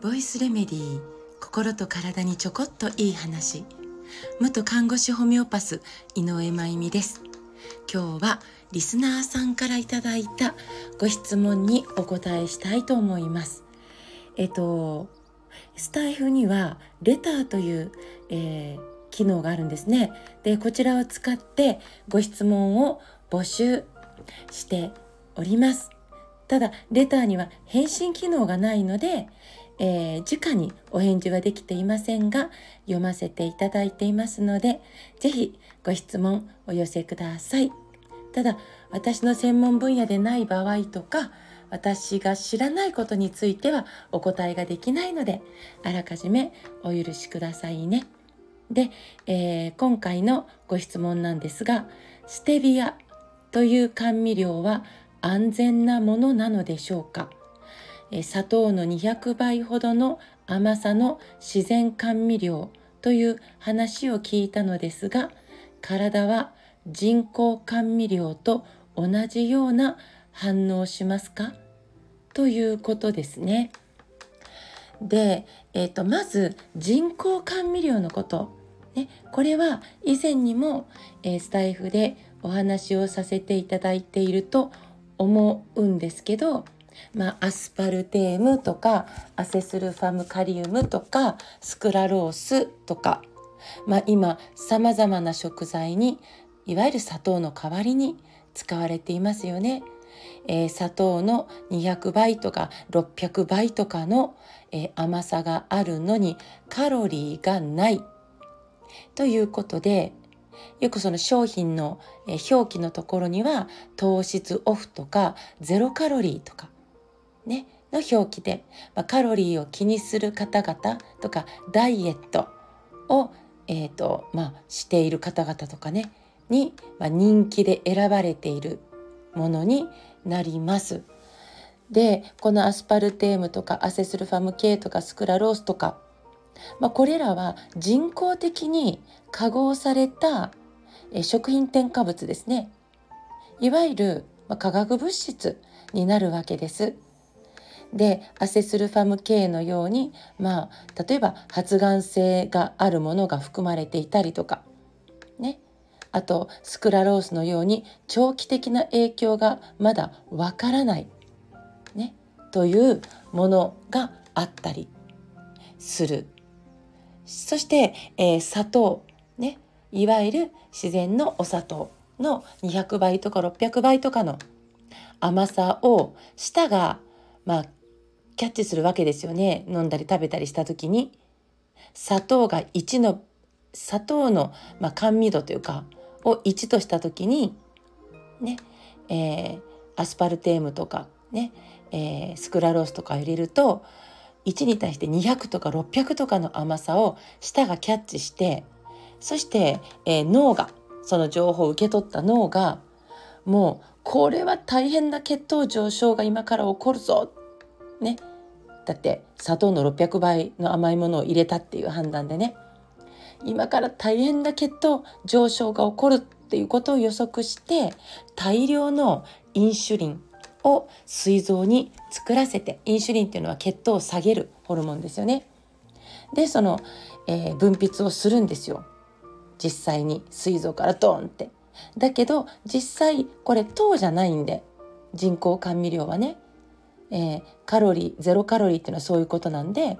ボイスレメディー、心と体にちょこっといい話。元看護師ホメオパス井上真由美です。今日はリスナーさんからいただいたご質問にお答えしたいと思います。スタイフにはレターという、機能があるんですね。でこちらを使ってご質問を募集しております。ただレターには返信機能がないので、直にお返事はできていませんが、読ませていただいていますので、ぜひご質問お寄せください。ただ私の専門分野でない場合とか、私が知らないことについてはお答えができないので、あらかじめお許しくださいね。で、今回のご質問なんですが、ステビアという甘味料は安全なものなのでしょうか？砂糖の200倍ほどの甘さの自然甘味料という話を聞いたのですが、体は人工甘味料と同じような反応しますか？ということですね。で、まず人工甘味料のこと、ね、これは以前にも、スタイフでお話をさせていただいていると思うんですけど、アスパルテームとかアセスルファムカリウムとかスクラロースとか、今さまざまな食材にいわゆる砂糖の代わりに使われていますよね。砂糖の200倍とか600倍とかの、甘さがあるのにカロリーがないということで、よくその商品の表記のところには糖質オフとかゼロカロリーとかねの表記で、カロリーを気にする方々とかダイエットを、している方々とかねに、人気で選ばれているものになります。でこのアスパルテームとかアセスルファム系とかスクラロースとか、これらは人工的に加工された食品添加物ですね。いわゆる化学物質になるわけです。でアセスルファム系のように、例えば発がん性があるものが含まれていたりとかね、あとスクラロースのように長期的な影響がまだわからないねというものがあったりする。そして、砂糖ね、いわゆる自然のお砂糖の200倍とか600倍とかの甘さを舌が、キャッチするわけですよね。飲んだり食べたりした時に砂糖の、甘味度というかを1とした時にね、アスパルテームとかね、スクラロースとか入れると1に対して200とか600とかの甘さを舌がキャッチして、そして、脳がその情報を受け取った脳がもうこれは大変な血糖上昇が今から起こるぞ、ね、だって砂糖の600倍の甘いものを入れたっていう判断でね、今から大変な血糖上昇が起こるっていうことを予測して大量のインシュリンを膵臓に作らせて、インシュリンというのは血糖を下げるホルモンですよね。でその、分泌をするんですよ、実際に膵臓からドーンって。だけど実際これ糖じゃないんで、人工甘味料はね、ゼロカロリーっていうのはそういうことなんで、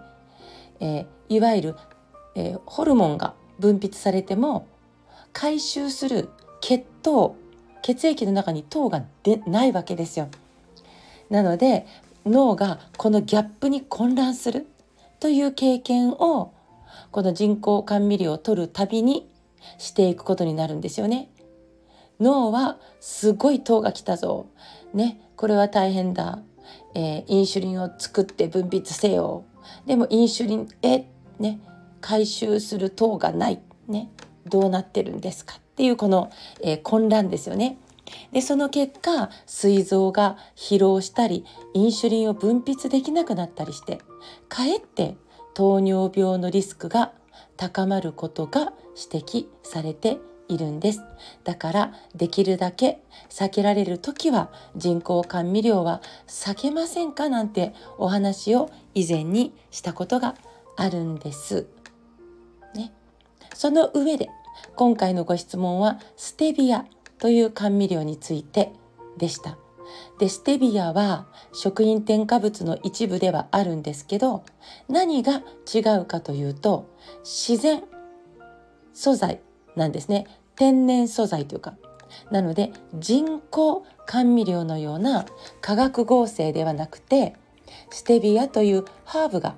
いわゆる、ホルモンが分泌されても回収する血液の中に糖がないわけですよ。なので脳がこのギャップに混乱するという経験をこの人工甘味料を取るたびにしていくことになるんですよね。脳はすごい糖が来たぞ、ね、これは大変だ、インシュリンを作って分泌せよ、でもインシュリンね、回収する糖がない、ね、どうなってるんですかっていうこの、混乱ですよね。でその結果膵臓が疲労したりインシュリンを分泌できなくなったりして、かえって糖尿病のリスクが高まることが指摘されているんです。だからできるだけ避けられるときは人工甘味料は避けませんかなんてお話を以前にしたことがあるんです、ね、その上で今回のご質問はステビアという甘味料についてでした。でステビアは食品添加物の一部ではあるんですけど、何が違うかというと自然素材なんですね。天然素材というか、なので人工甘味料のような化学合成ではなくて、ステビアというハーブが、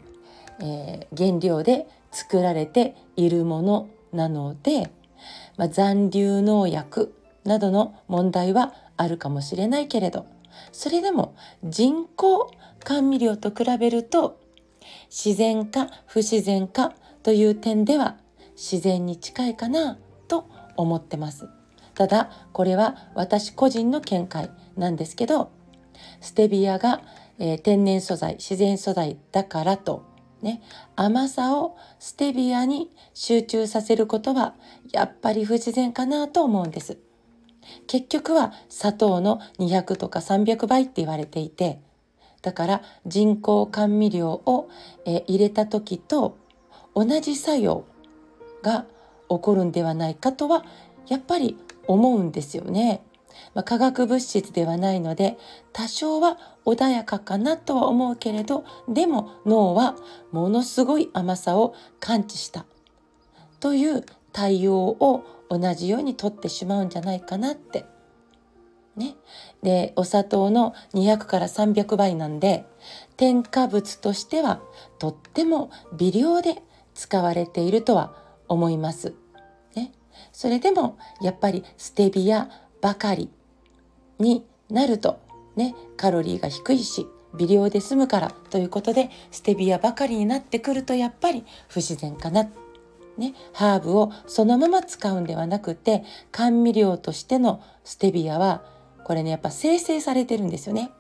原料で作られているものなので、残留農薬などの問題はあるかもしれないけれど、それでも人工甘味料と比べると自然か不自然かという点では自然に近いかなと思ってます。ただこれは私個人の見解なんですけど、ステビアが、天然素材自然素材だからとね、甘さをステビアに集中させることはやっぱり不自然かなと思うんです。結局は砂糖の200とか300倍って言われていて、だから人工甘味料を入れた時と同じ作用が起こるんではないかとはやっぱり思うんですよね。化学物質ではないので多少は穏やかかなとは思うけれど、でも脳はものすごい甘さを感知したという対応を同じように取ってしまうんじゃないかなって、ね、でお砂糖の200から300倍なんで、添加物としてはとっても微量で使われているとは思います、ね、それでもやっぱりステビアばかりになるとね、カロリーが低いし微量で済むからということでステビアばかりになってくるとやっぱり不自然かな、ね、ハーブをそのまま使うんではなくて甘味料としてのステビアはこれねやっぱ精製されてるんですよね。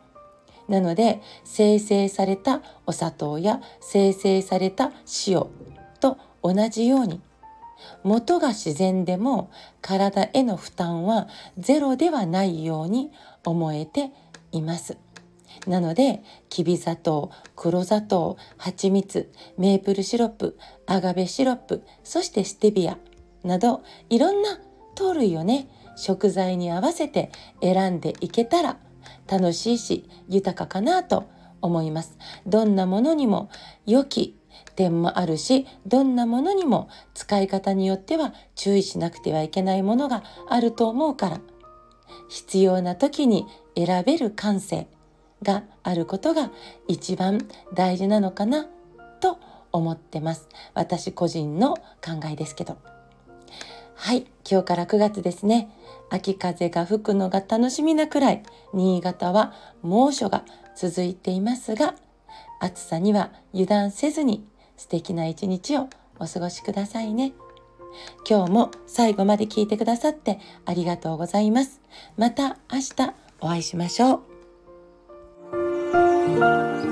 なので精製されたお砂糖や精製された塩と同じように元が自然でも体への負担はゼロではないように思えています。なのできび砂糖、黒砂糖、蜂蜜、メープルシロップ、アガベシロップ、そしてステビアなどいろんな糖類をね、食材に合わせて選んでいけたら楽しいし豊かかなと思います。どんなものにも良き点もあるし、どんなものにも使い方によっては注意しなくてはいけないものがあると思うから、必要な時に選べる感性があることが一番大事なのかなと思ってます。私個人の考えですけど。はい、今日から9月ですね。秋風が吹くのが楽しみなくらい新潟は猛暑が続いていますが、暑さには油断せずに素敵な一日をお過ごしくださいね。今日も最後まで聞いてくださってありがとうございます。また明日お会いしましょう。